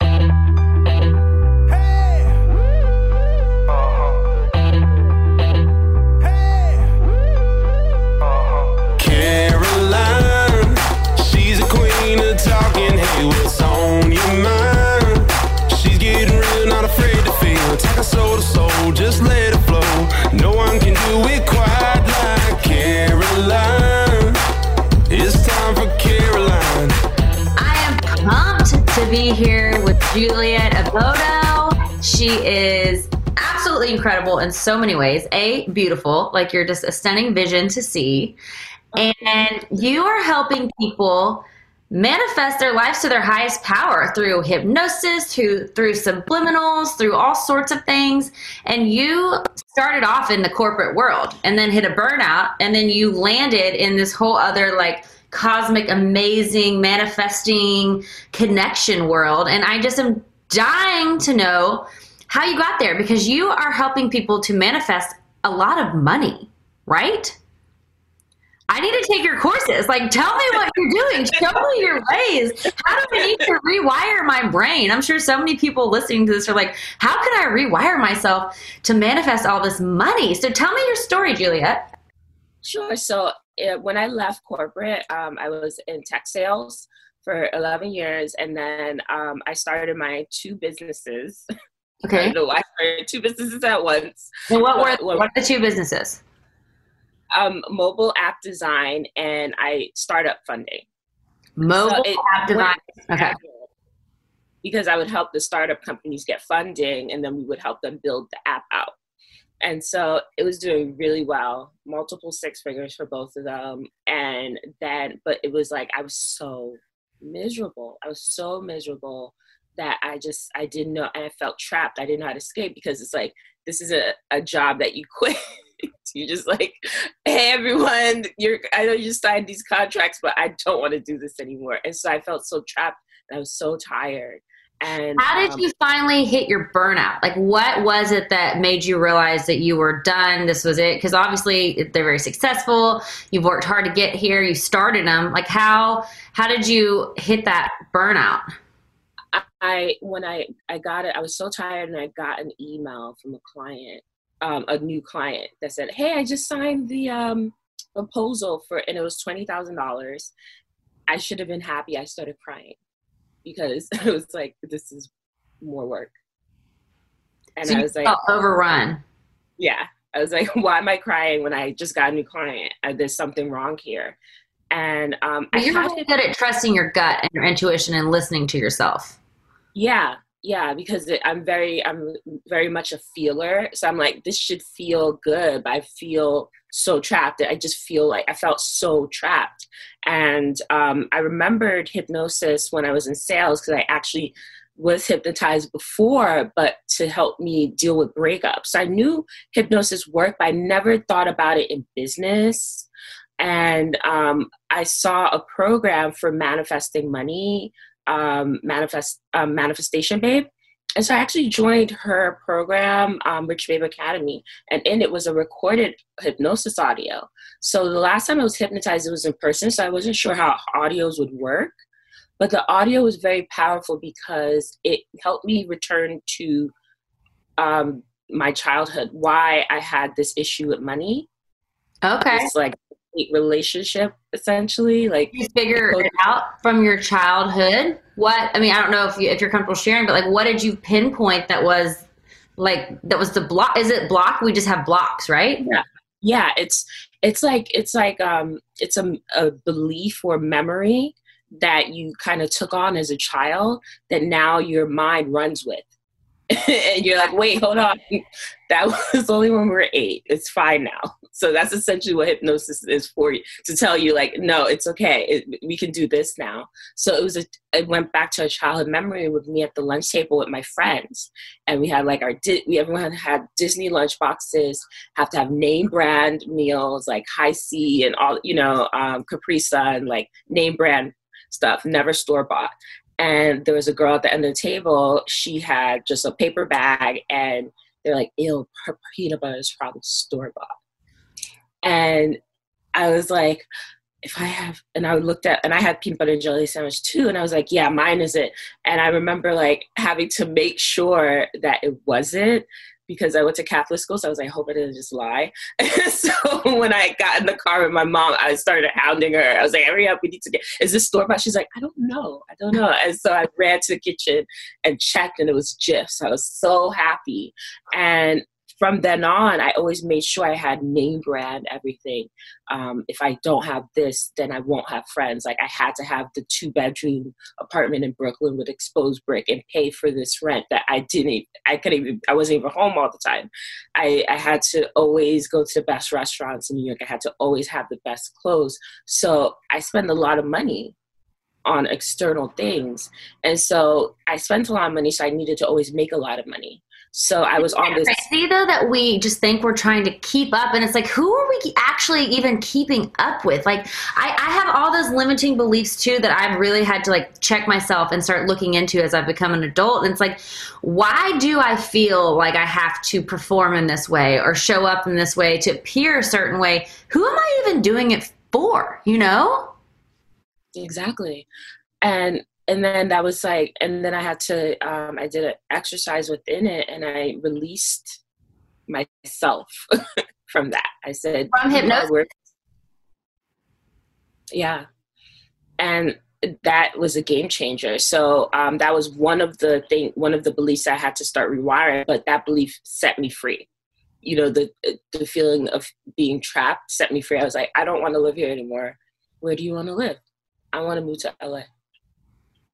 Hey! Hey! Caroline, she's a queen of talking. Hey, what's on your mind? She's getting real, not afraid to feel. Take her soul to soul, just let it flow. No one can do it quite like Caroline. It's time for Caroline. Pumped to be here with Juliet Ciaboto. She is absolutely incredible in so many ways. A, beautiful, like you're just a stunning vision to see. And you are helping people manifest their lives to their highest power through hypnosis, through subliminals, through all sorts of things. And you started off in the corporate world and then hit a burnout. And then you landed in this whole other like cosmic, amazing, manifesting connection world. And I just am dying to know how you got there, because you are helping people to manifest a lot of money, right? I need to take your courses. Like, tell me what you're doing. Show me your ways. How do I need to rewire my brain? I'm sure so many people listening to this are like, how could I rewire myself to manifest all this money? So tell me your story, Juliet. Sure. So when I left corporate, I was in tech sales for 11 years. And then I started my two businesses. Okay. I don't know why I started two businesses at once. Well, what were the two businesses? Mobile app design and startup funding. Okay. Because I would help the startup companies get funding, and then we would help them build the app out. And so it was doing really well, multiple six figures for both of them. And then, but it was like, I was so miserable. that I didn't know. And I felt trapped. I didn't know how to escape, because it's like, this is a job that you quit. You're just like, hey, everyone, I know you signed these contracts, but I don't want to do this anymore. And so I felt so trapped, and I was so tired. And how did you finally hit your burnout? Like, what was it that made you realize that you were done? This was it? Because obviously they're very successful. You've worked hard to get here. You started them. Like, how did you hit that burnout? When I got it, I was so tired, and I got an email from a client, a new client, that said, "Hey, I just signed the proposal for," and it was $20,000. I should have been happy. I started crying, because I was like, this is more work. And so I was like, overrun. Yeah. I was like, why am I crying when I just got a new client? There's something wrong here. And you're really good at trusting your gut and your intuition and listening to yourself. Yeah. Yeah. Because I'm very much a feeler. So I'm like, this should feel good, but I feel so trapped. I felt so trapped. And I remembered hypnosis when I was in sales, because I actually was hypnotized before, but to help me deal with breakups. I knew hypnosis worked, but I never thought about it in business. And I saw a program for manifesting money, Manifestation Babe. And so I actually joined her program, Rich Babe Academy, and in it was a recorded hypnosis audio. So the last time I was hypnotized, it was in person, so I wasn't sure how audios would work. But the audio was very powerful because it helped me return to my childhood, why I had this issue with money. Okay. It's like a relationship, essentially. Like, you figure it out from your childhood. What, I mean, I don't know if you're comfortable sharing, but like, what did you pinpoint that was like, that was the block? Is it block? We just have blocks, right? Yeah. Yeah. It's like it's a belief or memory that you kind of took on as a child that now your mind runs with. And you're like, wait, hold on. That was only when we were 8. It's fine now. So that's essentially what hypnosis is for you, to tell you like, no, it's okay. We can do this now. So it went back to a childhood memory with me at the lunch table with my friends. And we had like everyone had Disney lunch boxes, have to have name brand meals, like High C and all, Capri Sun, like name brand stuff, never store bought. And there was a girl at the end of the table, she had just a paper bag, and they're like, ew, her peanut butter is probably store-bought. And I was like, I had peanut butter and jelly sandwich too, and I was like, yeah, mine isn't. And I remember like having to make sure that it wasn't, because I went to Catholic school, so I was like, I hope I didn't just lie. So when I got in the car with my mom, I started hounding her. I was like, hurry up, we need to get, is this store-bought? She's like, I don't know. And so I ran to the kitchen and checked, and it was Jif. So I was so happy. And from then on, I always made sure I had name brand everything. If I don't have this, then I won't have friends. Like, I had to have the 2-bedroom apartment in Brooklyn with exposed brick and pay for this rent that I wasn't even home all the time. I had to always go to the best restaurants in New York. I had to always have the best clothes. So I spend a lot of money on external things. And so I spent a lot of money, so I needed to always make a lot of money. So I was on this. Crazy though that we just think we're trying to keep up, and it's like, who are we actually even keeping up with? Like, I have all those limiting beliefs too that I've really had to like check myself and start looking into as I've become an adult. And it's like, why do I feel like I have to perform in this way or show up in this way to appear a certain way? Who am I even doing it for? You know? Exactly. And then that was like, and then I had to, I did an exercise within it, and I released myself from that. I said, from hypnosis? Yeah. And that was a game changer. So that was one of the beliefs I had to start rewiring, but that belief set me free. You know, the feeling of being trapped set me free. I was like, I don't want to live here anymore. Where do you want to live? I want to move to LA.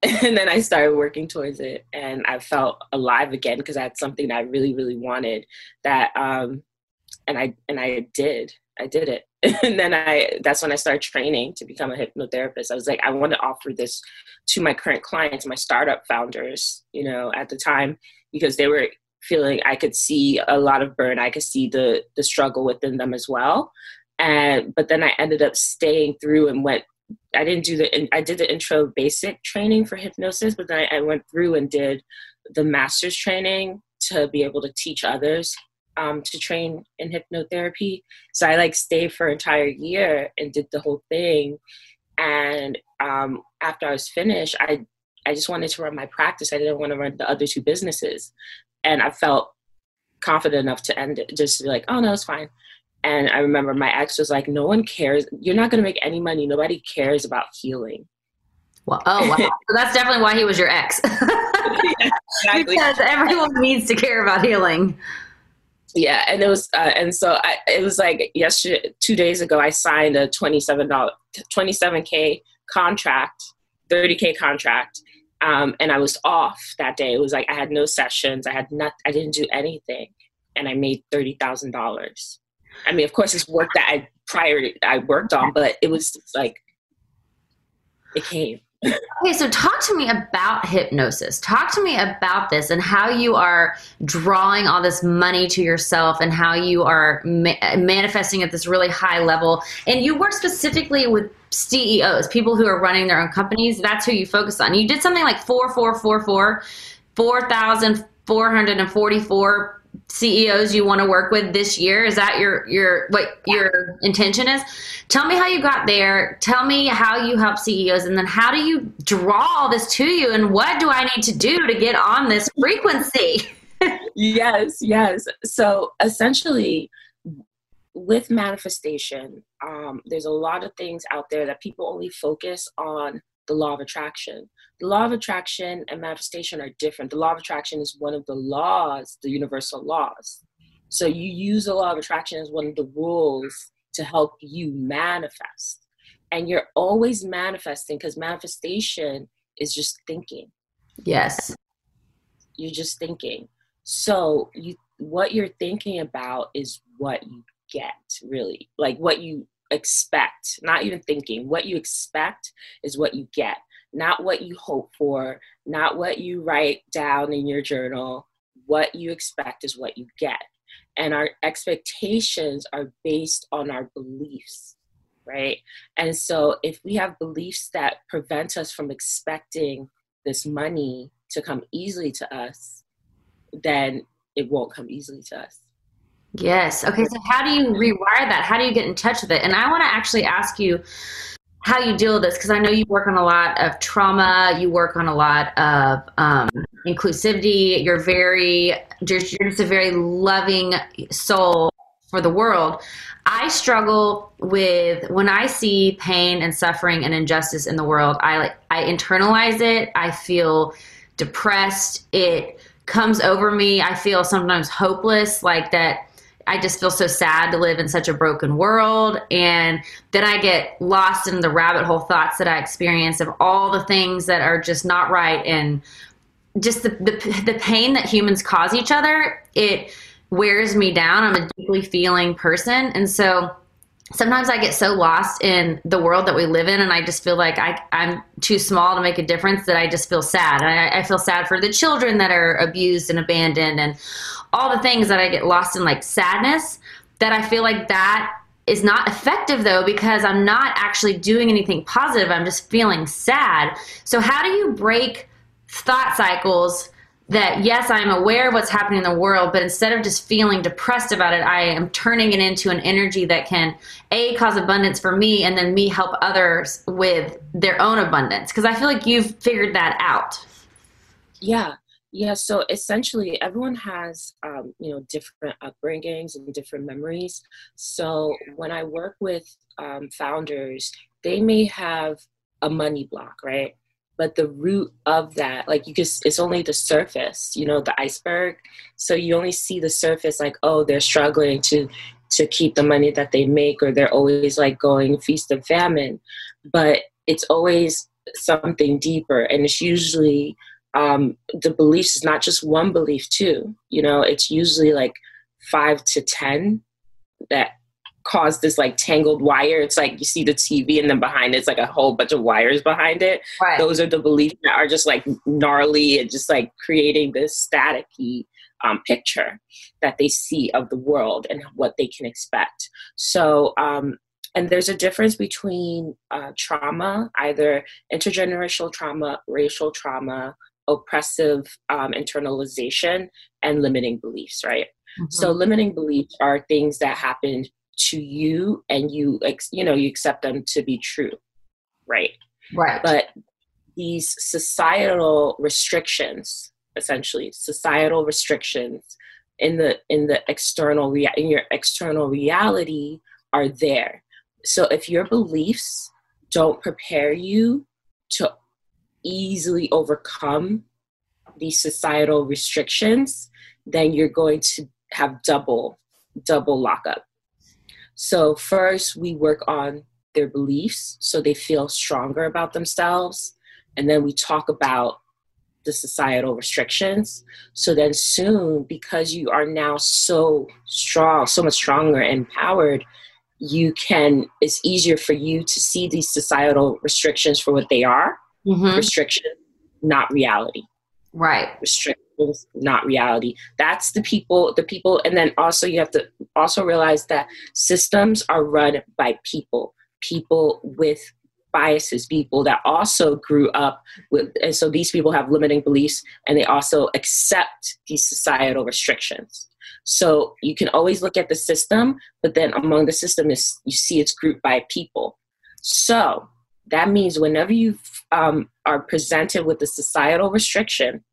And then I started working towards it, and I felt alive again because I had something that I really, really wanted. That and I did it. And then that's when I started training to become a hypnotherapist. I was like, I want to offer this to my current clients, my startup founders, at the time, because they were feeling, I could see a lot of burn. I could see the struggle within them as well. But then I ended up staying through and went. I did the intro basic training for hypnosis, but then I went through and did the master's training to be able to teach others to train in hypnotherapy. So I like stayed for an entire year and did the whole thing. And after I was finished, I just wanted to run my practice. I didn't want to run the other two businesses. And I felt confident enough to end it, just to be like, oh no, it's fine. And I remember my ex was like, no one cares. You're not going to make any money. Nobody cares about healing. Well, oh, wow. So that's definitely why he was your ex. Yeah, exactly. Because everyone needs to care about healing. Yeah. And it was, it was like yesterday, 2 days ago, I signed a $27K contract, $30K contract. And I was off that day. It was like, I had no sessions. I didn't do anything. And I made $30,000. I mean, of course, it's work that I worked on, but it was like, it came. Okay, so talk to me about hypnosis. Talk to me about this and how you are drawing all this money to yourself and how you are manifesting at this really high level. And you work specifically with CEOs, people who are running their own companies. That's who you focus on. You did something like 4,444 CEOs you want to work with this year. Is that your intention is? Tell me how you got there. Tell me how you help CEOs, and then how do you draw all this to you, and what do I need to do to get on this frequency? Yes. So essentially with manifestation, there's a lot of things out there that people only focus on the law of attraction. The law of attraction and manifestation are different. The law of attraction is one of the laws, the universal laws. So you use the law of attraction as one of the rules to help you manifest. And you're always manifesting because manifestation is just thinking. Yes. You're just thinking. So what you're thinking about is what you get, really. Like what you expect, not even thinking. What you expect is what you get, not what you hope for, not what you write down in your journal. What you expect is what you get. And our expectations are based on our beliefs, right? And so if we have beliefs that prevent us from expecting this money to come easily to us, then it won't come easily to us. Yes. Okay. So how do you rewire that? How do you get in touch with it? And I want to actually ask you how you deal with this, because I know you work on a lot of trauma. You work on a lot of inclusivity. You're just a very loving soul for the world. I struggle with when I see pain and suffering and injustice in the world. I internalize it. I feel depressed. It comes over me. I feel sometimes hopeless, like that. I just feel so sad to live in such a broken world. And then I get lost in the rabbit hole thoughts that I experience of all the things that are just not right. And just the pain that humans cause each other, it wears me down. I'm a deeply feeling person. And so sometimes I get so lost in the world that we live in, and I just feel like I'm too small to make a difference, that I just feel sad. And I feel sad for the children that are abused and abandoned and all the things that I get lost in, like sadness, that I feel like that is not effective, though, because I'm not actually doing anything positive. I'm just feeling sad. So how do you break thought cycles that, yes, I'm aware of what's happening in the world, but instead of just feeling depressed about it, I am turning it into an energy that can, A, cause abundance for me, and then me help others with their own abundance? Because I feel like you've figured that out. Yeah. So essentially, everyone has, different upbringings and different memories. So when I work with founders, they may have a money block, right? But the root of that, like it's only the surface, the iceberg. So you only see the surface, like, oh, they're struggling to keep the money that they make, or they're always like going feast and famine. But it's always something deeper. And it's usually the beliefs is not just one belief too. It's usually like 5 to 10 that cause this like tangled wire. It's like you see the TV and then behind it's like a whole bunch of wires behind it. Right. Those are the beliefs that are just like gnarly and just like creating this staticky picture that they see of the world and what they can expect. So, and there's a difference between trauma, either intergenerational trauma, racial trauma, oppressive internalization, and limiting beliefs, right? Mm-hmm. So limiting beliefs are things that happen to you and you accept them to be true, right? But these societal restrictions in your external reality are there. So if your beliefs don't prepare you to easily overcome these societal restrictions, then you're going to have double lockup. So first, we work on their beliefs so they feel stronger about themselves. And then we talk about the societal restrictions. So then soon, because you are now so strong, so much stronger, empowered, it's easier for you to see these societal restrictions for what they are Mm-hmm. Restriction, not reality. Right. Restrictions, not reality. That's the people. And then also you have to also realize that systems are run by people with biases, people that also grew up with, and so these people have limiting beliefs and they also accept these societal restrictions. So you can always look at the system, but then among the system is, you see it's grouped by people. So that means whenever you are presented with a societal restriction,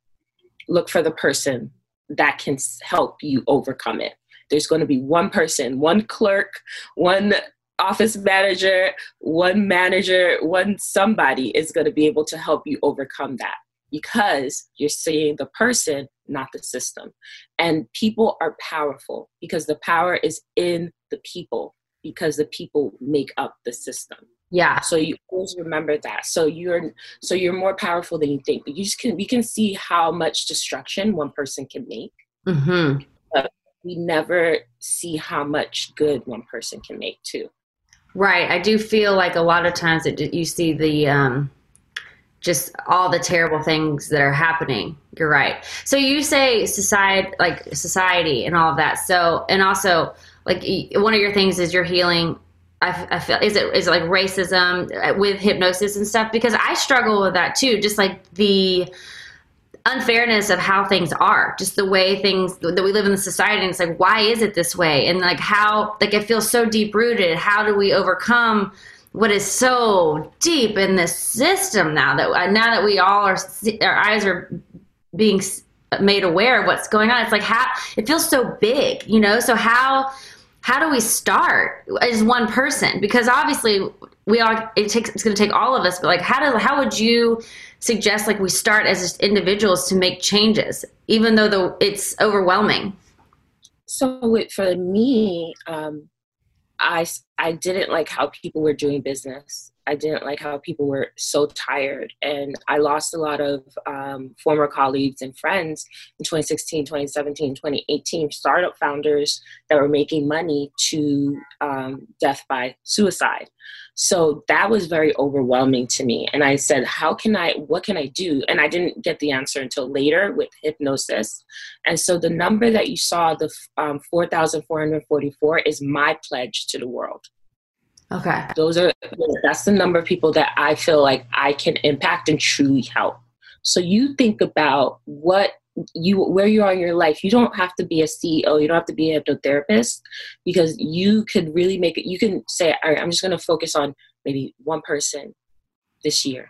look for the person that can help you overcome it. There's going to be one person, one clerk, one office manager, one somebody is going to be able to help you overcome that because you're seeing the person, not the system. And people are powerful because the power is in the people because the people make up the system. Yeah. So you always remember that. So you're more powerful than you think. But we can see how much destruction one person can make. Mm-hmm. But we never see how much good one person can make too. Right. I do feel like a lot of times that you see the just all the terrible things that are happening. You're right. So you say society and all of that. So, and also like one of your things is you're healing. I feel, is it like racism with hypnosis and stuff? Because I struggle with that too. Just like the unfairness of how things are, just the way things that we live in the society. And it's like, why is it this way? And like how, like it feels so deep rooted. How do we overcome what is so deep in this system now that we all are, our eyes are being made aware of what's going on. It's like, how it feels so big, you know? So how do we start as one person? Because obviously we all, it's going to take all of us, but like, how would you suggest like we start as just individuals to make changes, even though it's overwhelming? So for me, I didn't like how people were doing business. I didn't like how people were so tired. And I lost a lot of former colleagues and friends in 2016, 2017, 2018, startup founders that were making money to death by suicide. So that was very overwhelming to me. And I said, what can I do? And I didn't get the answer until later with hypnosis. And so the number that you saw, the 4,444 is my pledge to the world. Okay. That's the number of people that I feel like I can impact and truly help. So you think about where you are in your life. You don't have to be a CEO. You don't have to be a hypnotherapist because you could really make it. You can say, all right, I'm just going to focus on maybe one person this year.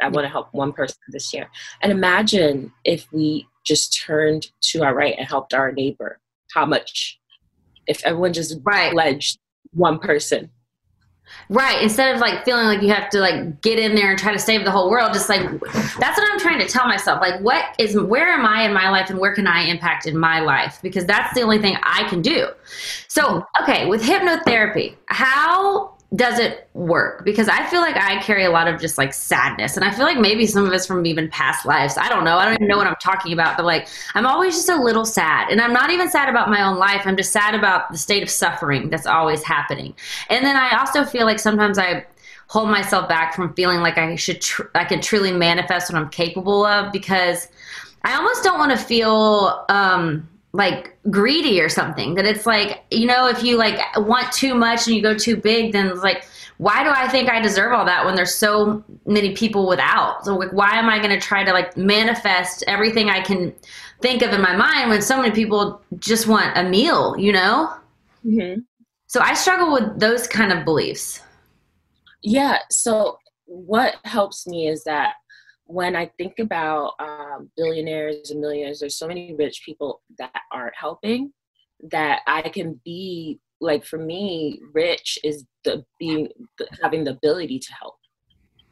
I want to help one person this year. And imagine if we just turned to our right and helped our neighbor. How much? If everyone just pledged one person. Right. Instead of like feeling like you have to like get in there and try to save the whole world, just like that's what I'm trying to tell myself. Like, where am I in my life and where can I impact in my life? Because that's the only thing I can do. So, okay, with hypnotherapy, how does it work? Because I feel like I carry a lot of just like sadness, and I feel like maybe some of us from even past lives. I don't know. I don't even know what I'm talking about, but like I'm always just a little sad, and I'm not even sad about my own life. I'm just sad about the state of suffering that's always happening. And then I also feel like sometimes I hold myself back from feeling like I should, I can truly manifest what I'm capable of, because I almost don't want to feel, like greedy or something, that it's like, you know, if you like want too much and you go too big, then it's like, why do I think I deserve all that when there's so many people without? So like, why am I going to try to like manifest everything I can think of in my mind when so many people just want a meal, you know? Mm-hmm. So I struggle with those kind of beliefs. Yeah. So what helps me is that when I think about billionaires and millionaires, there's so many rich people that aren't helping that I can be like, for me, rich is having the ability to help.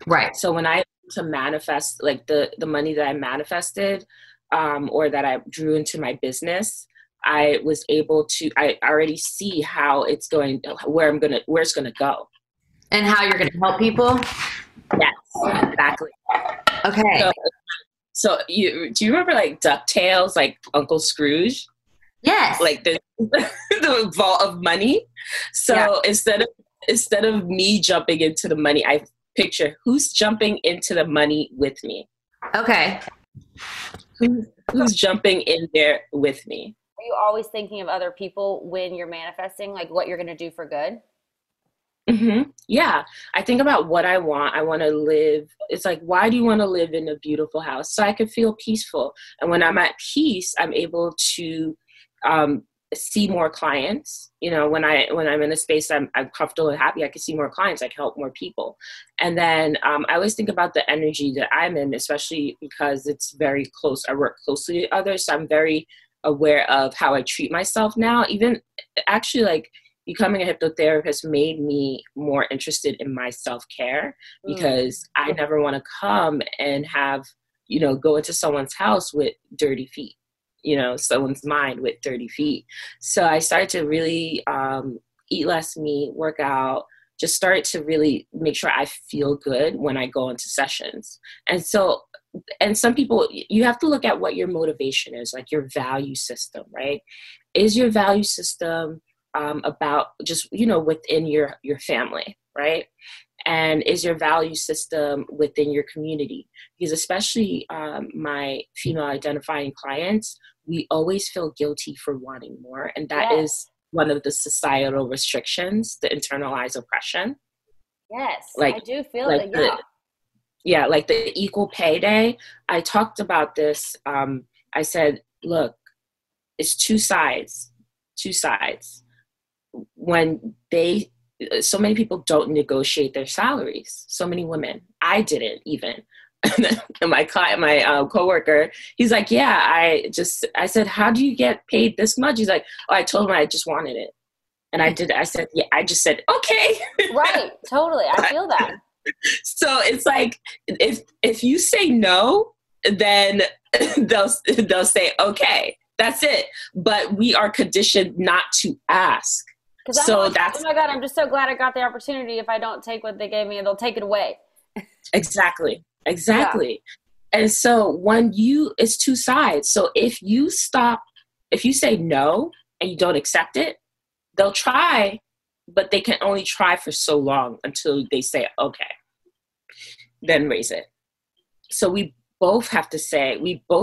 Right. So when I to manifest like the money that I manifested or that I drew into my business, I was able to, I already see how it's going, where it's going to go. And how you're going to help people. Yes, exactly. Okay. So do you remember like DuckTales, like Uncle Scrooge? Yes. Like the vault of money. So yeah. Instead of me jumping into the money, I picture. Who's jumping into the money with me? Okay. Who's jumping in there with me? Are you always thinking of other people when you're manifesting, like what you're going to do for good? Mm-hmm. Yeah. I think about what I want. I want to live. It's like, why do you want to live in a beautiful house? So I can feel peaceful. And when I'm at peace, I'm able to see more clients. You know, when I'm in a space I'm comfortable and happy, I can see more clients. I can help more people. And then I always think about the energy that I'm in, especially because it's very close. I work closely with others. So I'm very aware of how I treat myself now. Even actually, like, becoming a hypnotherapist made me more interested in my self-care, because I never want to come and have, you know, go into someone's house with dirty feet, you know, someone's mind with dirty feet. So I started to really eat less meat, work out, just start to really make sure I feel good when I go into sessions. And some people, you have to look at what your motivation is, like your value system, right? Is your value system about just, you know, within your family, right? And is your value system within your community? Because especially my female identifying clients, we always feel guilty for wanting more. And that is one of the societal restrictions, the internalized oppression. Yes, like, I do feel like that. Yeah, like the equal pay day. I talked about this. I said, look, it's two sides. When so many people don't negotiate their salaries. So many women, I didn't even. And my coworker, he's like, yeah, I said, how do you get paid this much? He's like, oh, I told him I just wanted it. And I did. I said, yeah, I just said, okay. Right. Totally. I feel that. So it's like, if you say no, then they'll say, okay, that's it. But we are conditioned not to ask. So that's, oh my God, I'm just so glad I got the opportunity. If I don't take what they gave me, they'll take it away. Exactly. Yeah. And so it's two sides. So if you say no and you don't accept it, they'll try, but they can only try for so long until they say, okay, then raise it. So both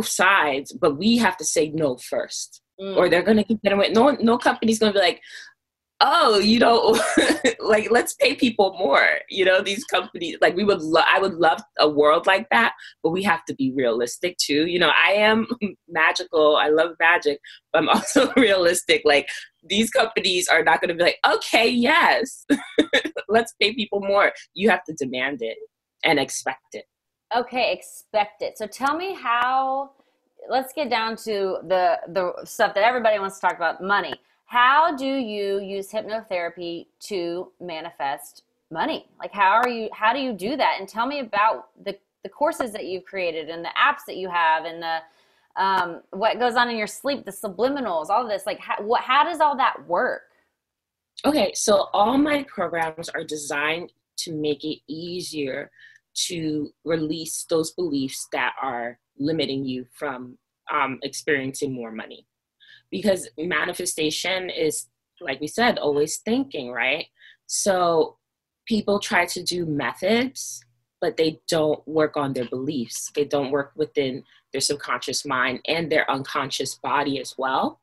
sides, but we have to say no first, or they're going to keep getting away. No company's going to be like, oh, you know, like, let's pay people more. You know, these companies, like, I would love a world like that, but we have to be realistic too. You know, I am magical. I love magic, but I'm also realistic. Like, these companies are not going to be like, okay, yes, let's pay people more. You have to demand it and expect it. Okay. Expect it. So tell me how, let's get down to the stuff that everybody wants to talk about, money. How do you use hypnotherapy to manifest money? Like, how do you do that? And tell me about the courses that you've created and the apps that you have and the, what goes on in your sleep, the subliminals, all of this, like how does all that work? Okay. So all my programs are designed to make it easier to release those beliefs that are limiting you from experiencing more money. Because manifestation is, like we said, always thinking, right? So people try to do methods, but they don't work on their beliefs. They don't work within their subconscious mind and their unconscious body as well,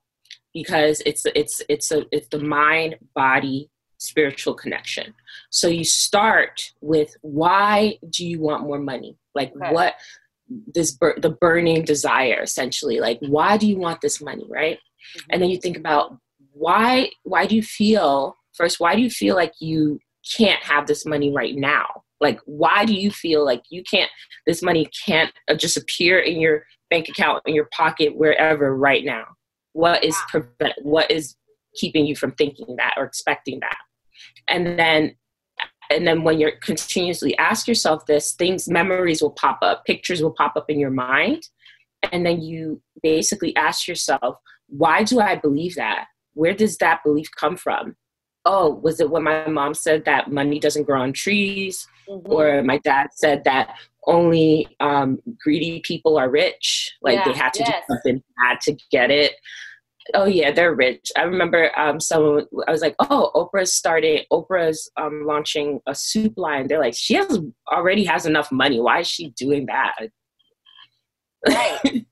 because it's the mind, body, spiritual connection. So you start with, why do you want more money? Like, okay, what this the burning desire, essentially, like, why do you want this money, right? And then you think about why do you feel like you can't have this money right now? Like, why do you feel like you can't, this money can't just appear in your bank account, in your pocket, wherever right now? What is keeping you from thinking that or expecting that? And then when you're continuously ask yourself this, memories will pop up, pictures will pop up in your mind. And then you basically ask yourself, why do I believe that? Where does that belief come from? Oh, was it what my mom said, that money doesn't grow on trees? Mm-hmm. Or my dad said that only greedy people are rich. Like, they had to do something bad to get it. Oh yeah, they're rich. I remember someone, I was like, oh, Oprah's launching a soup line. They're like, she already has enough money. Why is she doing that? Right.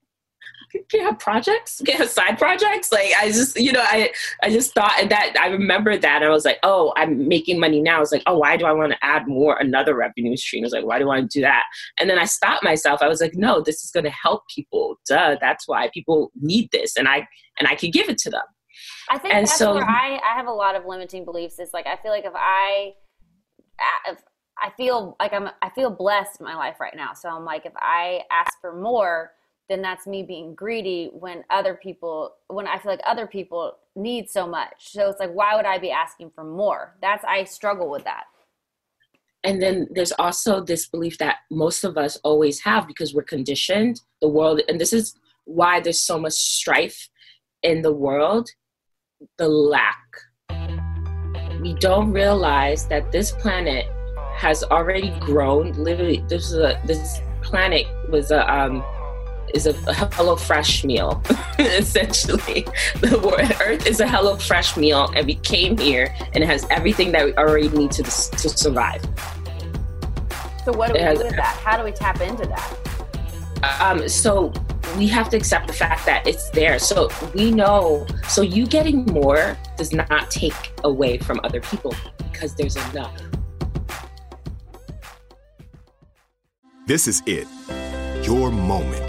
Can you have projects? Can you have side projects? Like, I just, you know, I just thought that, I remember that. I was like, oh, I'm making money now. It's like, oh, why do I want to add another revenue stream? It's like, why do I want to do that? And then I stopped myself. I was like, no, this is going to help people. Duh. That's why people need this. And I could give it to them. I think and that's so, where I have a lot of limiting beliefs. It's like, I feel like I feel blessed in my life right now. So I'm like, if I ask for more, then that's me being greedy when I feel like other people need so much. So it's like, why would I be asking for more? I struggle with that. And then there's also this belief that most of us always have because we're conditioned the world. And this is why there's so much strife in the world, the lack. We don't realize that this planet has already grown. Literally, this planet is a HelloFresh meal, essentially. The Earth is a HelloFresh meal, and we came here, and it has everything that we already need to survive. So what do we do with that? How do we tap into that? So we have to accept the fact that it's there. So we know, so you getting more does not take away from other people because there's enough. This is it, your moment.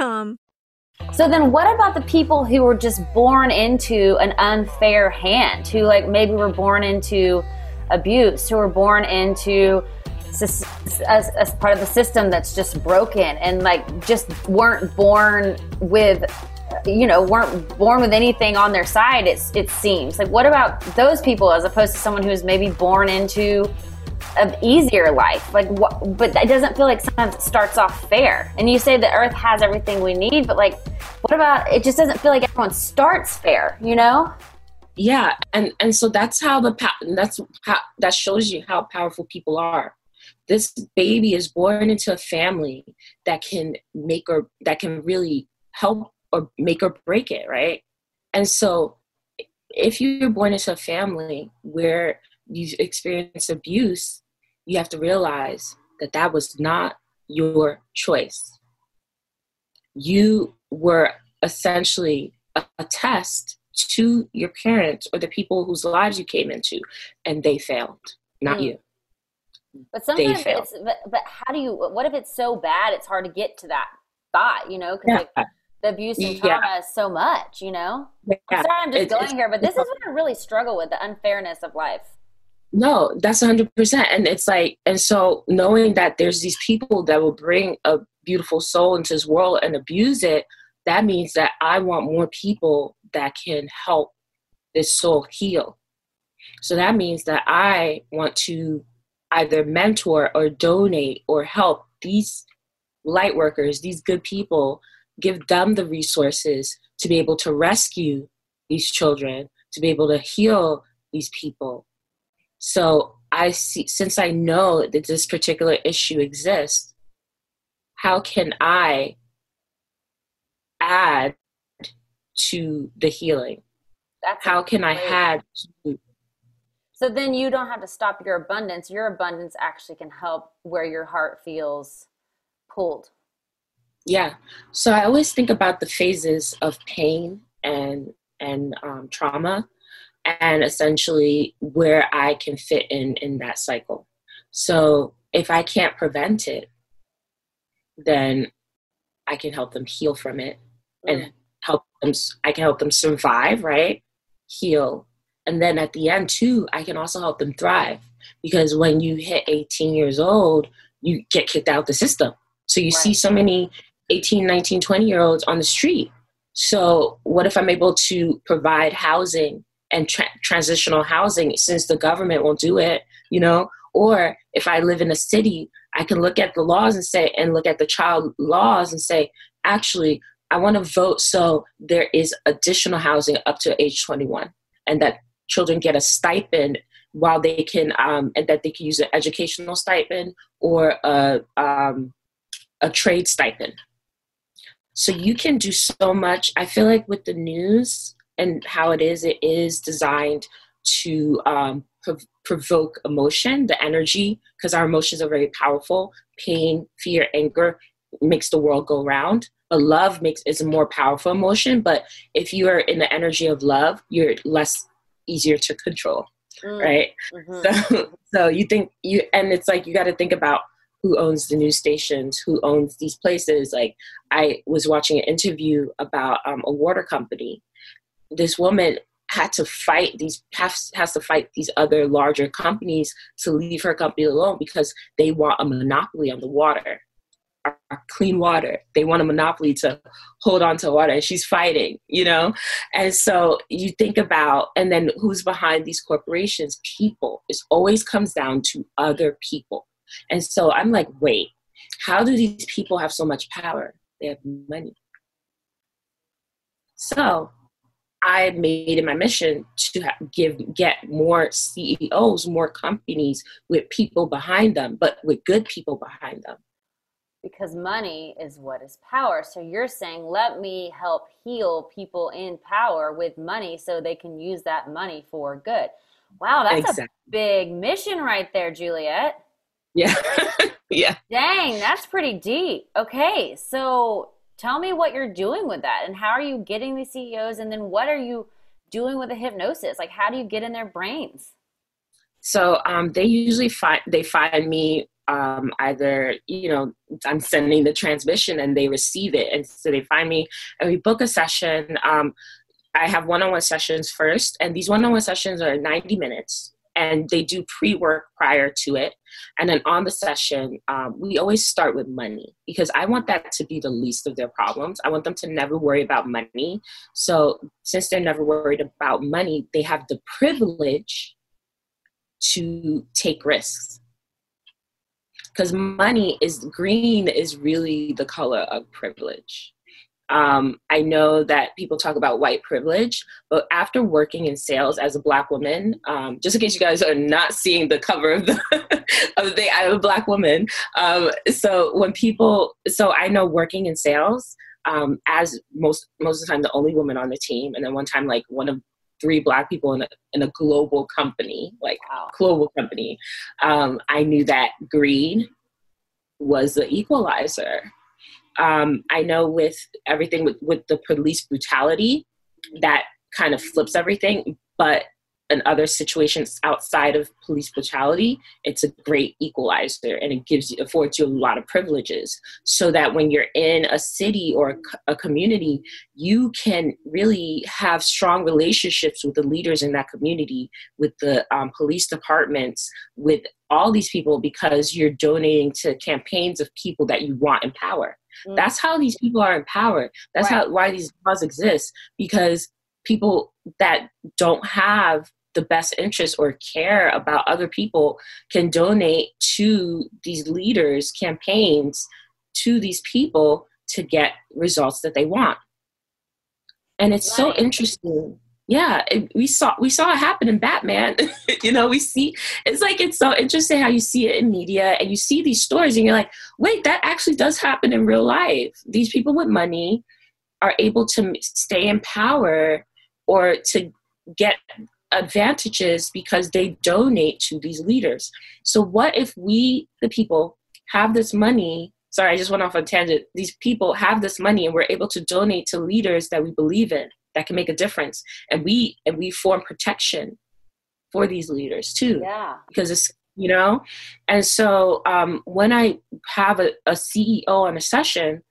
So then what about the people who were just born into an unfair hand, who like maybe were born into abuse, who were born into as part of the system that's just broken and like just weren't born with anything on their side, it seems. Like what about those people as opposed to someone who is maybe born into an easier life? Like what, but it doesn't feel like sometimes it starts off fair. And you say the earth has everything we need, but like what about it just doesn't feel like everyone starts fair, you know? Yeah, and so that shows you how powerful people are. This baby is born into a family that can really help or make or break it, right? And so if you're born into a family where you experience abuse, you have to realize that was not your choice. You were essentially a test to your parents or the people whose lives you came into, and they failed, not you. But sometimes they failed. But what if it's so bad it's hard to get to that thought, you know? Because the abuse and trauma so much, you know? Yeah. I'm sorry I'm just going here, but this is what I really struggle with, the unfairness of life. No, that's 100%. And it's like, and so knowing that there's these people that will bring a beautiful soul into this world and abuse it, that means that I want more people that can help this soul heal. So that means that I want to either mentor or donate or help these light workers, these good people, give them the resources to be able to rescue these children, to be able to heal these people. So I see, since I know that this particular issue exists, how can I add to the healing? How can I add to? So then you don't have to stop your abundance. Your abundance actually can help where your heart feels pulled. Yeah. So I always think about the phases of pain and trauma and essentially where I can fit in that cycle. So if I can't prevent it, then I can help them heal from it and help them. I can help them survive, right? Heal. And then at the end too, I can also help them thrive, because when you hit 18 years old, you get kicked out of the system. So you see so many 18, 19, 20-year-olds on the street. So what if I'm able to provide housing and transitional housing, since the government won't do it, you know? Or if I live in a city, I can look at the laws and say, and look at the child laws and say, actually, I want to vote so there is additional housing up to age 21, and that children get a stipend while they can, and that they can use an educational stipend or a trade stipend. So you can do so much. I feel like with the news and how it is designed to provoke emotion, the energy, because our emotions are very powerful. Pain, fear, anger makes the world go round. But love is a more powerful emotion. But if you are in the energy of love, you're less easier to control, right? Mm-hmm. So you think you, and it's like you got to think about who owns the news stations, who owns these places. Like I was watching an interview about a water company. This woman has to fight these other larger companies to leave her company alone because they want a monopoly on the water, our clean water. They want a monopoly to hold on to water, and she's fighting, you know? And so you think about, and then who's behind these corporations? People. It always comes down to other people. And so I'm like, wait, how do these people have so much power? They have money. So I made it my mission to get more CEOs, more companies with people behind them, but with good people behind them. Because money is what is power. So you're saying, let me help heal people in power with money so they can use that money for good. Wow, that's a big mission right there, Juliet. Yeah. Yeah. Dang, that's pretty deep. Okay. So tell me what you're doing with that, and how are you getting these CEOs? And then what are you doing with the hypnosis? Like, how do you get in their brains? So they usually find me either, you know, I'm sending the transmission and they receive it. And so they find me and we book a session. I have one-on-one sessions first, and these one-on-one sessions are 90 minutes. And they do pre-work prior to it. And then on the session, we always start with money, because I want that to be the least of their problems. I want them to never worry about money. So since they're never worried about money, they have the privilege to take risks. Because money is green, is really the color of privilege. I know that people talk about white privilege, but after working in sales as a Black woman, just in case you guys are not seeing the cover of the thing, I'm a Black woman. So I know working in sales, as most of the time, the only woman on the team. And then one time, like one of three Black people in a global company, I knew that greed was the equalizer. I know with everything, with the police brutality, that kind of flips everything. But and other situations outside of police brutality, it's a great equalizer, and it gives you, affords you a lot of privileges, so that when you're in a city or a community, you can really have strong relationships with the leaders in that community, with the police departments, with all these people, because you're donating to campaigns of people that you want in power. Mm-hmm. That's how these people are empowered. That's right. Why these laws exist, because people that don't have the best interest or care about other people can donate to these leaders' campaigns, to these people, to get results that they want. And it's right. So interesting. Yeah, we saw it happen in Batman. You know, we see, it's like, it's so interesting how you see it in media and you see these stories and you're like, wait, that actually does happen in real life. These people with money are able to stay in power or to get advantages because they donate to these leaders. So what if we, the people, have this money? Sorry, I just went off on a tangent. These people have this money and we're able to donate to leaders that we believe in, that can make a difference. And we form protection for these leaders too. Yeah. Because it's, you know? And so when I have a CEO on a session,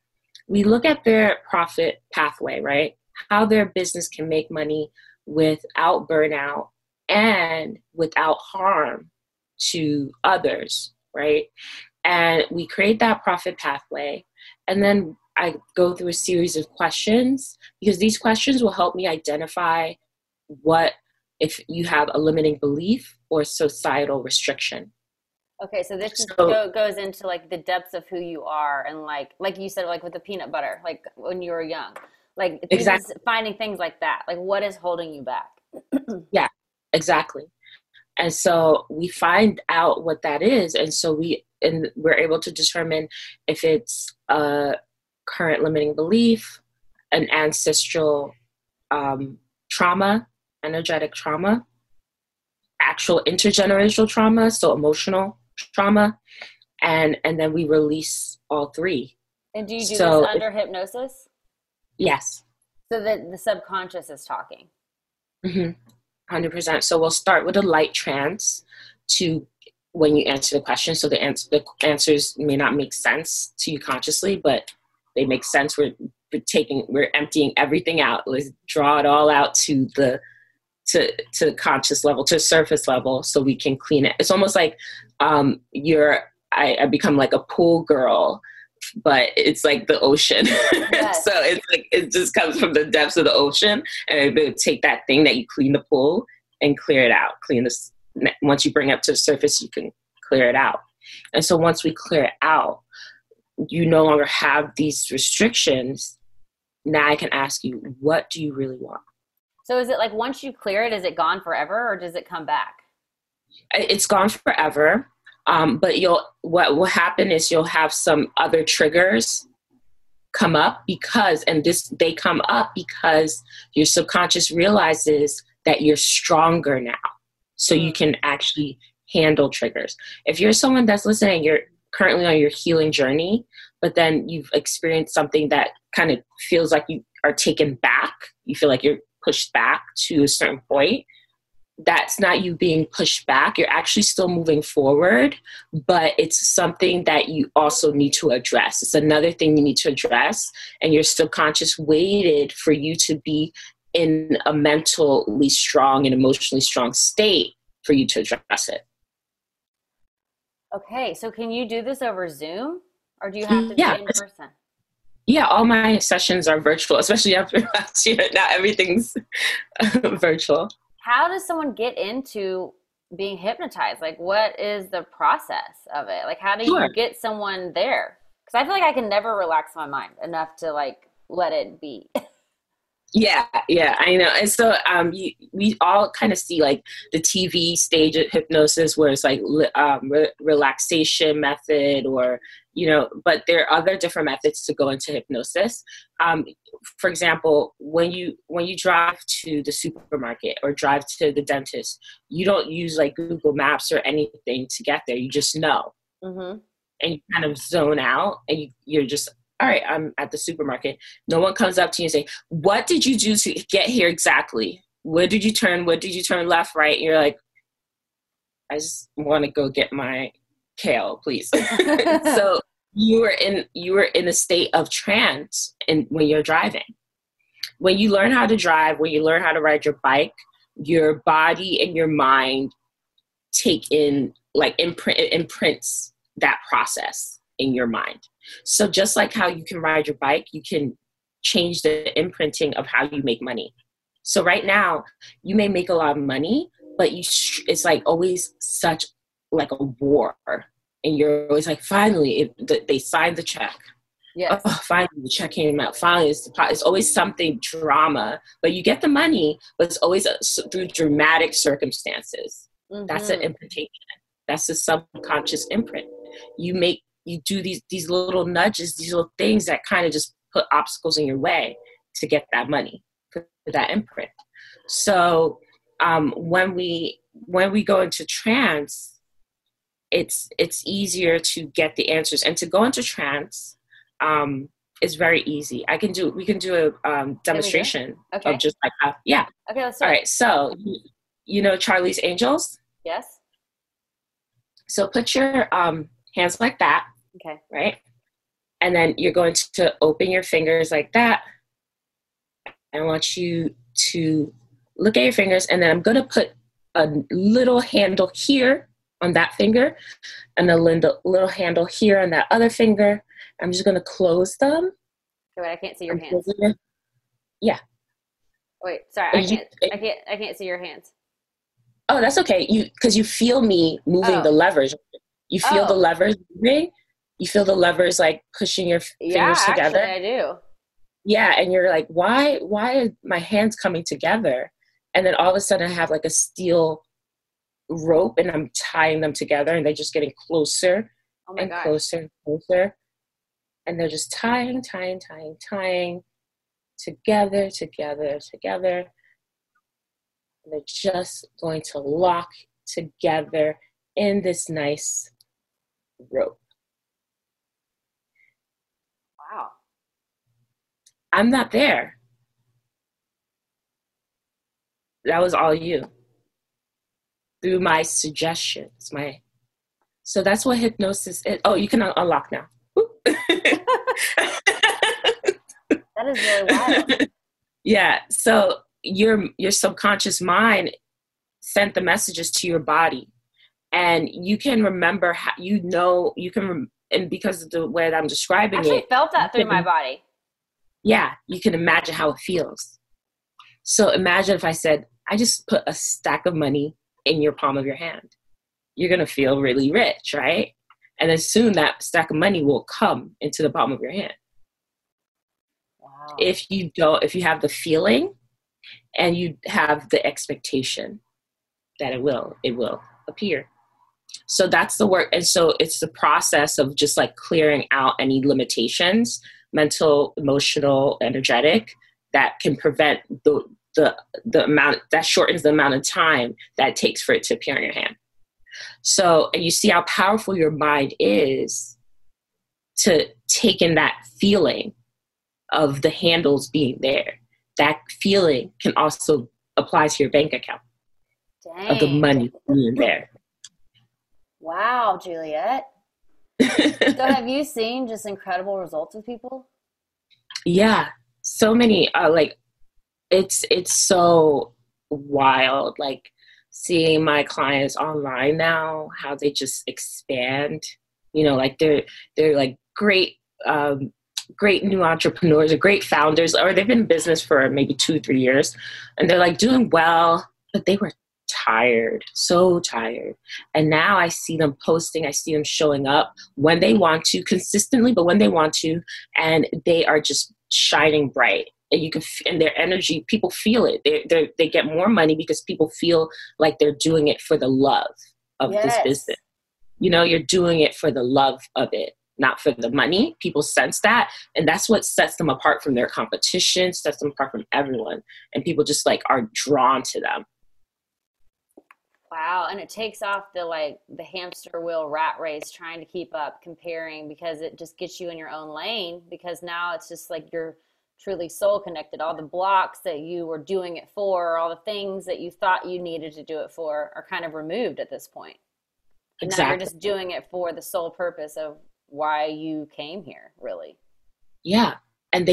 we look at their profit pathway, right? How their business can make money without burnout and without harm to others, right? And we create that profit pathway. And then I go through a series of questions, because these questions will help me identify what, if you have a limiting belief or societal restriction. Okay, so this goes into like the depths of who you are, and like you said, like with the peanut butter, like when you were young, like exactly. Finding things like that, like what is holding you back? Yeah, exactly. And so we find out what that is, and so we're able to determine if it's a current limiting belief, an ancestral trauma, energetic trauma, actual intergenerational trauma, so emotional trauma, and then we release all three. And do you do this under hypnosis? Yes. So that the subconscious is talking. Mm-hmm. 100%. So we'll start with a light trance to when you answer the question. So the answers may not make sense to you consciously, but they make sense. We're emptying everything out. Let's draw it all out to the conscious level, to surface level, so we can clean it. It's almost like I become like a pool girl, but it's like the ocean. Yes. So it's like, it just comes from the depths of the ocean, and it take that thing that you clean the pool and clear it out. Once you bring it up to the surface, you can clear it out. And so once we clear it out, you no longer have these restrictions. Now I can ask you, what do you really want? So is it like once you clear it, is it gone forever or does it come back? It's gone forever, but what will happen is you'll have some other triggers come up they come up because your subconscious realizes that you're stronger now, so you can actually handle triggers. If you're someone that's listening, you're currently on your healing journey, but then you've experienced something that kind of feels like you are taken back. You feel like you're pushed back to a certain point. That's not you being pushed back. You're actually still moving forward, but it's something that you also need to address. It's another thing you need to address, and your subconscious waited for you to be in a mentally strong and emotionally strong state for you to address it. Okay, so can you do this over Zoom, or do you have to be in person? Yeah, all my sessions are virtual, especially after last year. Now everything's virtual. How does someone get into being hypnotized? Like, what is the process of it? Like, how do you get someone there? Because I feel like I can never relax my mind enough to, like, let it be. Yeah, I know. And so we all kind of see, like, the TV stage of hypnosis where it's, like, relaxation method or, you know, but there are other different methods to go into hypnosis. For example, when you drive to the supermarket or drive to the dentist, you don't use, like, Google Maps or anything to get there. You just know. Mm-hmm. And you kind of zone out, and you're just, all right, I'm at the supermarket. No one comes up to you and say, what did you do to get here exactly? What did you turn left, right? And you're like, I just want to go get my kale, please. So you were in a state of trance and when you're driving. When you learn how to drive, when you learn how to ride your bike, your body and your mind take in, like, imprints that process in your mind. So just like how you can ride your bike, you can change the imprinting of how you make money. So right now you may make a lot of money, but it's like always such like a war, and you're always like, finally they signed the check. Yeah. Oh, finally the check came out. Finally it's always something drama, but you get the money, but it's always through dramatic circumstances. Mm-hmm. That's an implication. That's a subconscious imprint. You do these little nudges, these little things that kind of just put obstacles in your way to get that money, for that imprint. So when we go into trance, it's easier to get the answers. And to go into trance is very easy. We can do a demonstration of just like how, yeah. Okay, let's do it. All right, so you know Charlie's Angels? Yes. So put your hands like that. Okay. Right? And then you're going to open your fingers like that. I want you to look at your fingers, and then I'm going to put a little handle here on that finger and a little handle here on that other finger. I'm just going to close them. Okay, wait, I can't see your hands. Yeah. Wait, sorry. I can't see your hands. Oh, that's okay. Because you feel me moving the levers. You feel the levers moving. You feel the levers like pushing your fingers together. Yeah, I do. Yeah, and you're like, why are my hands coming together? And then all of a sudden I have like a steel rope and I'm tying them together, and they're just getting closer closer and closer. And they're just tying together. And they're just going to lock together in this nice rope. Wow. I'm not there. That was all you. Through my suggestions, so that's what hypnosis is. Oh, you can unlock now. That is really wild. Yeah. So your subconscious mind sent the messages to your body, and you can remember how, you can, and because of the way that I'm describing it. I actually felt that through my body. Yeah, you can imagine how it feels. So imagine if I said, I just put a stack of money in your palm of your hand. You're going to feel really rich, right? And then soon that stack of money will come into the palm of your hand. Wow. If you have the feeling and you have the expectation that it will appear. So that's the work. And so it's the process of just like clearing out any limitations, mental, emotional, energetic, that can prevent the amount, that shortens the amount of time that it takes for it to appear in your hand. So, and you see how powerful your mind is to take in that feeling of the handles being there. That feeling can also apply to your bank account. Dang. Of the money being there. Wow, Juliet. So have you seen just incredible results with people? Yeah, so many. Like, it's so wild. Like, seeing my clients online now, how they just expand. You know, like they're like great new entrepreneurs or great founders, or they've been in business for maybe 2-3 years, and they're like doing well, but they were tired, so tired. And now I see them posting, I see them showing up when they want to, consistently, but when they want to, and they are just shining bright. And you can, and their energy, people feel it. They get more money because people feel like they're doing it for the love of this business. You know, you're doing it for the love of it, not for the money. People sense that, and that's what sets them apart from their competition, sets them apart from everyone. And people just like are drawn to them. Wow, and it takes off the hamster wheel rat race, trying to keep up, comparing, because it just gets you in your own lane, because now it's just like you're truly soul connected. All the blocks that you were doing it for, all the things that you thought you needed to do it for are kind of removed at this point. And exactly. Now you're just doing it for the sole purpose of why you came here, really. Yeah. And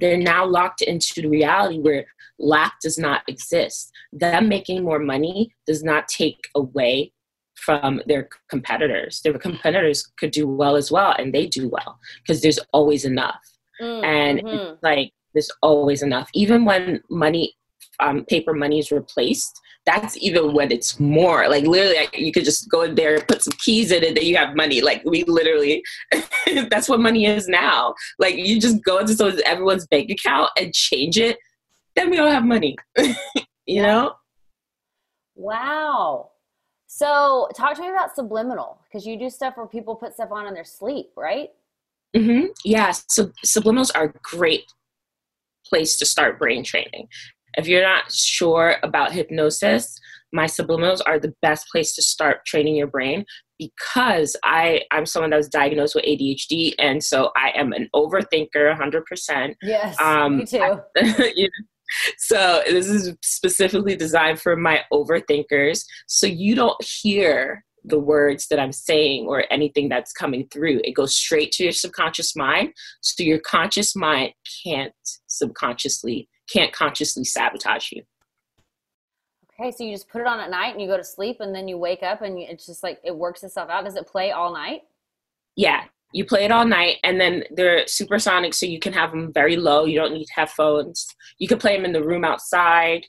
they're now locked into the reality where lack does not exist. Them making more money does not take away from their competitors. Their competitors could do well as well, and they do well because there's always enough. Mm-hmm. And it's like there's always enough. Even when money, paper money is replaced, that's even when it's more. Like literally, you could just go in there, put some keys in it, then you have money. Like we literally, that's what money is now. Like you just go into someone's, everyone's bank account and change it, then we don't have money. You know? Wow. So talk to me about subliminal, because you do stuff where people put stuff on in their sleep, right? Mm-hmm. Yeah. So subliminals are a great place to start brain training. If you're not sure about hypnosis, my subliminals are the best place to start training your brain, because I'm someone that was diagnosed with ADHD. And so I am an overthinker 100%. Yes, me too. Yeah. So this is specifically designed for my overthinkers. So you don't hear the words that I'm saying or anything that's coming through. It goes straight to your subconscious mind. So your conscious mind can't consciously sabotage you. Okay. So you just put it on at night and you go to sleep, and then you wake up and it's just like, it works itself out. Does it play all night? Yeah. You play it all night, and then they're supersonic, so you can have them very low. You don't need headphones. You can play them in the room outside.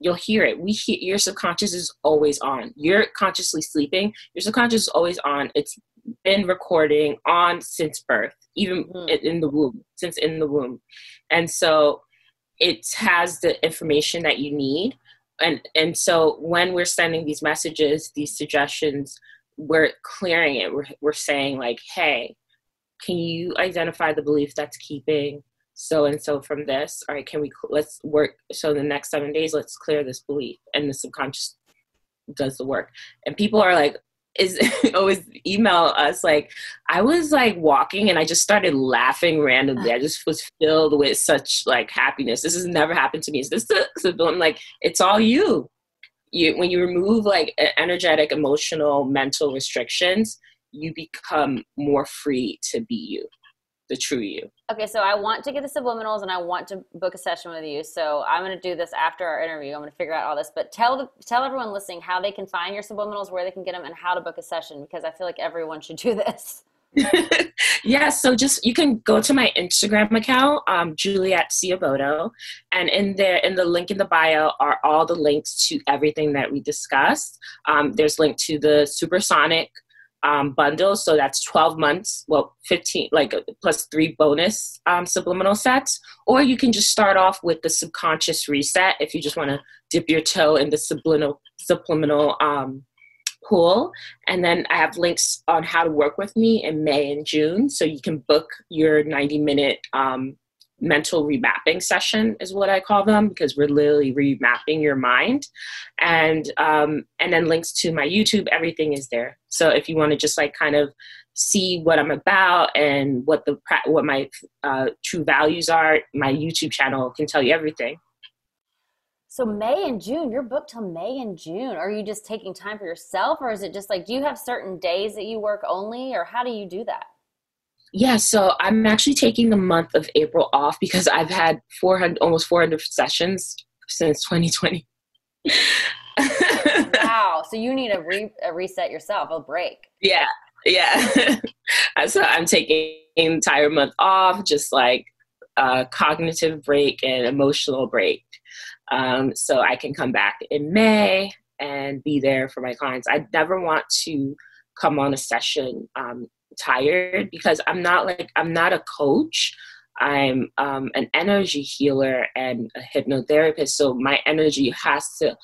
You'll hear it. Your subconscious is always on. You're consciously sleeping. Your subconscious is always on. It's been recording on since birth, even in the womb. And so it has the information that you need. And so when we're sending these messages, these suggestions, we're clearing it. We're saying like, hey, can you identify the belief that's keeping so-and-so from this? All right, let's work. So the next 7 days, let's clear this belief. And the subconscious does the work. And people are like, always email us like, I was like walking and I just started laughing randomly. I just was filled with such like happiness. This has never happened to me. Is this I'm like, it's all you. When you remove like energetic, emotional, mental restrictions, you become more free to be you, the true you. Okay, so I want to get the subliminals and I want to book a session with you. So I'm going to do this after our interview. I'm going to figure out all this. But tell everyone listening how they can find your subliminals, where they can get them, and how to book a session, because I feel like everyone should do this. Yeah, so you can go to my Instagram account, Juliet Ciaboto, and in the link in the bio are all the links to everything that we discussed. There's link to the supersonic bundle, so that's 12 months, well, 15, like plus 3 bonus subliminal sets, or you can just start off with the subconscious reset if you just want to dip your toe in the subliminal pool. And then I have links on how to work with me in May and June. So you can book your 90-minute mental remapping session is what I call them, because we're literally remapping your mind. And then links to my YouTube, everything is there. So if you want to just like kind of see what I'm about and what my true values are, my YouTube channel can tell you everything. So May and June, you're booked till May and June. Are you just taking time for yourself, or is it just like, do you have certain days that you work only, or how do you do that? Yeah, so I'm actually taking the month of April off because I've had almost 400 sessions since 2020. Wow. So you need a reset yourself, a break. Yeah. Yeah. So I'm taking the entire month off, just like a cognitive break and emotional break. So I can come back in May and be there for my clients. I never want to come on a session tired, because I'm not a coach. I'm an energy healer and a hypnotherapist. So my energy has to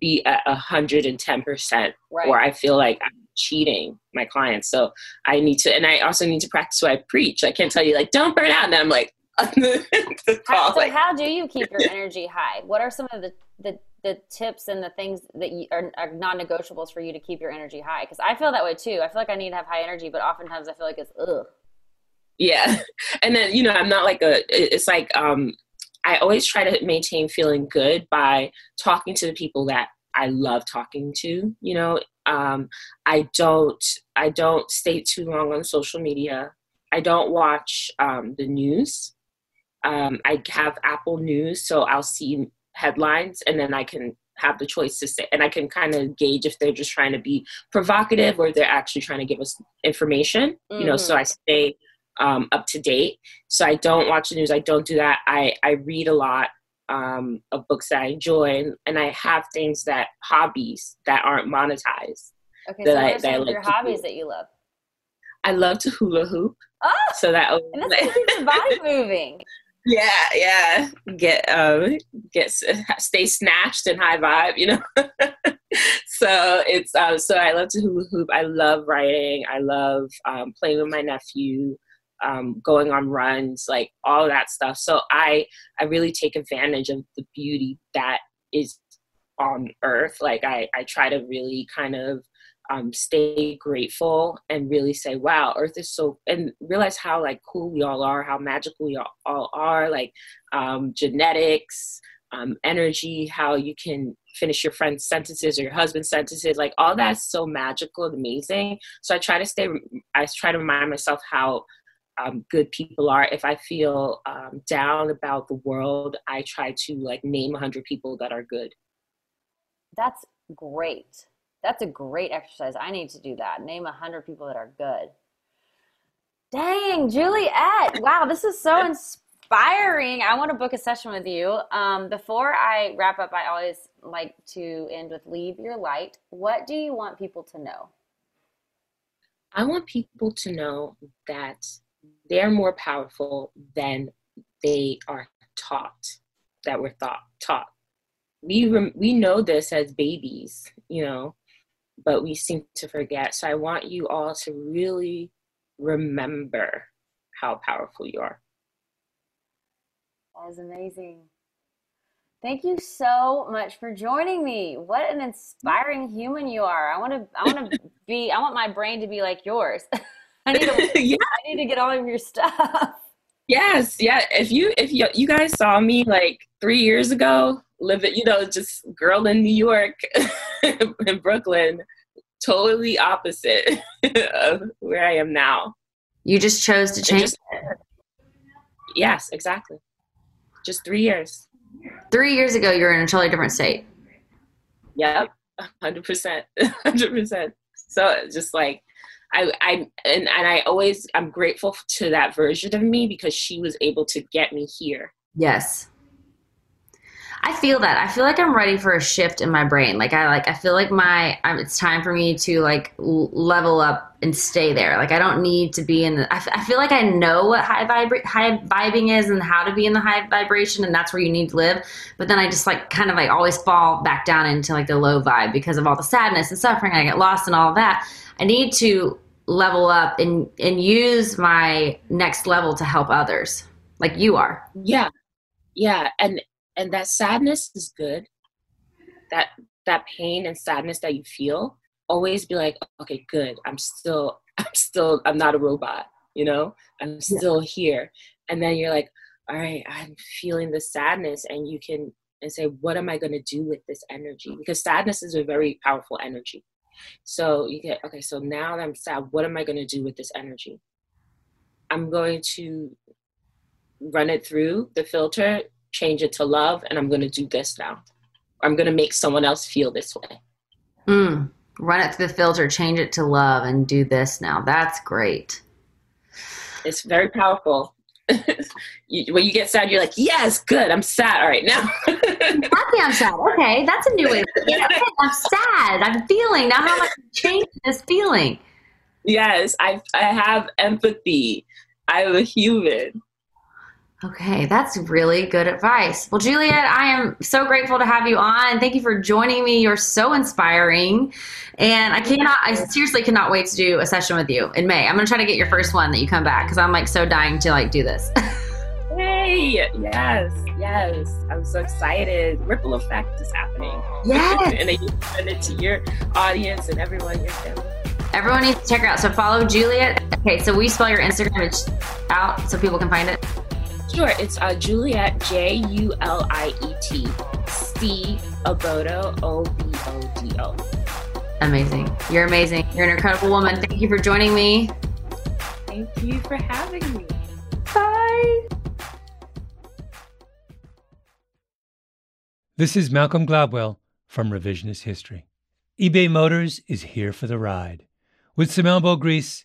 be at 110%, right, or I feel like I'm cheating my clients. So I need to, and I also need to practice what I preach. I can't tell you like, don't burn out. And I'm like, how do you keep your energy high? What are some of the tips and the things that are non-negotiables for you to keep your energy high? Because I feel that way too. I feel like I need to have high energy, but oftentimes I feel like it's Yeah. And then, you know, I'm not like it's like, I always try to maintain feeling good by talking to the people that I love talking to, you know. I don't stay too long on social media. I don't watch the news. I have Apple News, so I'll see headlines and then I can have the choice to say, and I can kind of gauge if they're just trying to be provocative or they're actually trying to give us information, mm-hmm. you know, so I stay up to date. So I don't watch the news. I don't do that. I read a lot of books that I enjoy, and I have things that hobbies that aren't monetized. Okay. So what are some of your hobbies that you love? I love to hula hoop. Oh, so that always, and that's what keeps the body moving. Yeah, yeah. Stay snatched and high vibe, you know. So it's so I love to hula hoop. I love writing. I love playing with my nephew, going on runs, like all that stuff. So I really take advantage of the beauty that is on earth. Like I try to really kind of stay grateful and really say, wow, earth is so, and realize how like cool we all are, how magical we all are, like genetics, energy, how you can finish your friend's sentences or your husband's sentences, like all that's so magical and amazing. So I try to remind myself how good people are. If I feel down about the world, I try to like name 100 people that are good. That's great. That's a great exercise. I need to do that. Name 100 people that are good. Dang, Juliet. Wow, this is so inspiring. I want to book a session with you. Before I wrap up, I always like to end with leave your light. What do you want people to know? I want people to know that they're more powerful than they are taught, that we're taught. We know this as babies, you know, but we seem to forget. So I want you all to really remember how powerful you are. That is amazing. Thank you so much for joining me. What an inspiring human you are. I want to be. I want my brain to be like yours. I need to get all of your stuff. Yes, yeah. If you guys saw me like 3 years ago. Living, you know, just girl in New York in Brooklyn, totally opposite of where I am now. You just chose to change it. Yes, exactly. Just 3 years. 3 years ago, you were in a totally different state. Yep, 100%, 100%. So just like, I'm grateful to that version of me because she was able to get me here. Yes. I feel that. I feel like I'm ready for a shift in my brain. It's time for me to like level up and stay there. Like I don't need to be in the, I feel like I know what high vibing is and how to be in the high vibration, and that's where you need to live. But then I just like kind of like always fall back down into like the low vibe because of all the sadness and suffering. I get lost and all of that. I need to level up and use my next level to help others like you are. Yeah. Yeah. And that sadness is good. That pain and sadness that you feel, always be like, okay, good. I'm not a robot, you know, I'm still here. And then you're like, all right, I'm feeling the sadness, and you can and say, what am I going to do with this energy? Because sadness is a very powerful energy. So you get, okay, so now that I'm sad, what am I going to do with this energy? I'm going to run it through the filter, change it to love, and I'm going to do this now. I'm going to make someone else feel this way. Run it through the filter, change it to love, and do this now. That's great. It's very powerful. When you get sad, you're like, yes, good. I'm sad. All right, now. I'm happy I'm sad. Okay, that's a new way. Yeah, okay, I'm sad. I'm feeling. Now how am I going to change this feeling? Yes, I have empathy. I'm a human. Okay, that's really good advice. Well, Juliet, I am so grateful to have you on. Thank you for joining me. You're so inspiring. And I seriously cannot wait to do a session with you in May. I'm going to try to get your first one that you come back because I'm like so dying to like do this. Hey, yes. I'm so excited. Ripple effect is happening. Yes. And I send it to your audience and everyone you're doing. Everyone needs to check her out. So follow Juliet. Okay, so we spell your Instagram out so people can find it. Sure, it's Juliet, Juliet, Ciaboto, Obodo. Amazing. You're amazing. You're an incredible woman. Thank you for joining me. Thank you for having me. Bye. This is Malcolm Gladwell from Revisionist History. eBay Motors is here for the ride. With some elbow grease,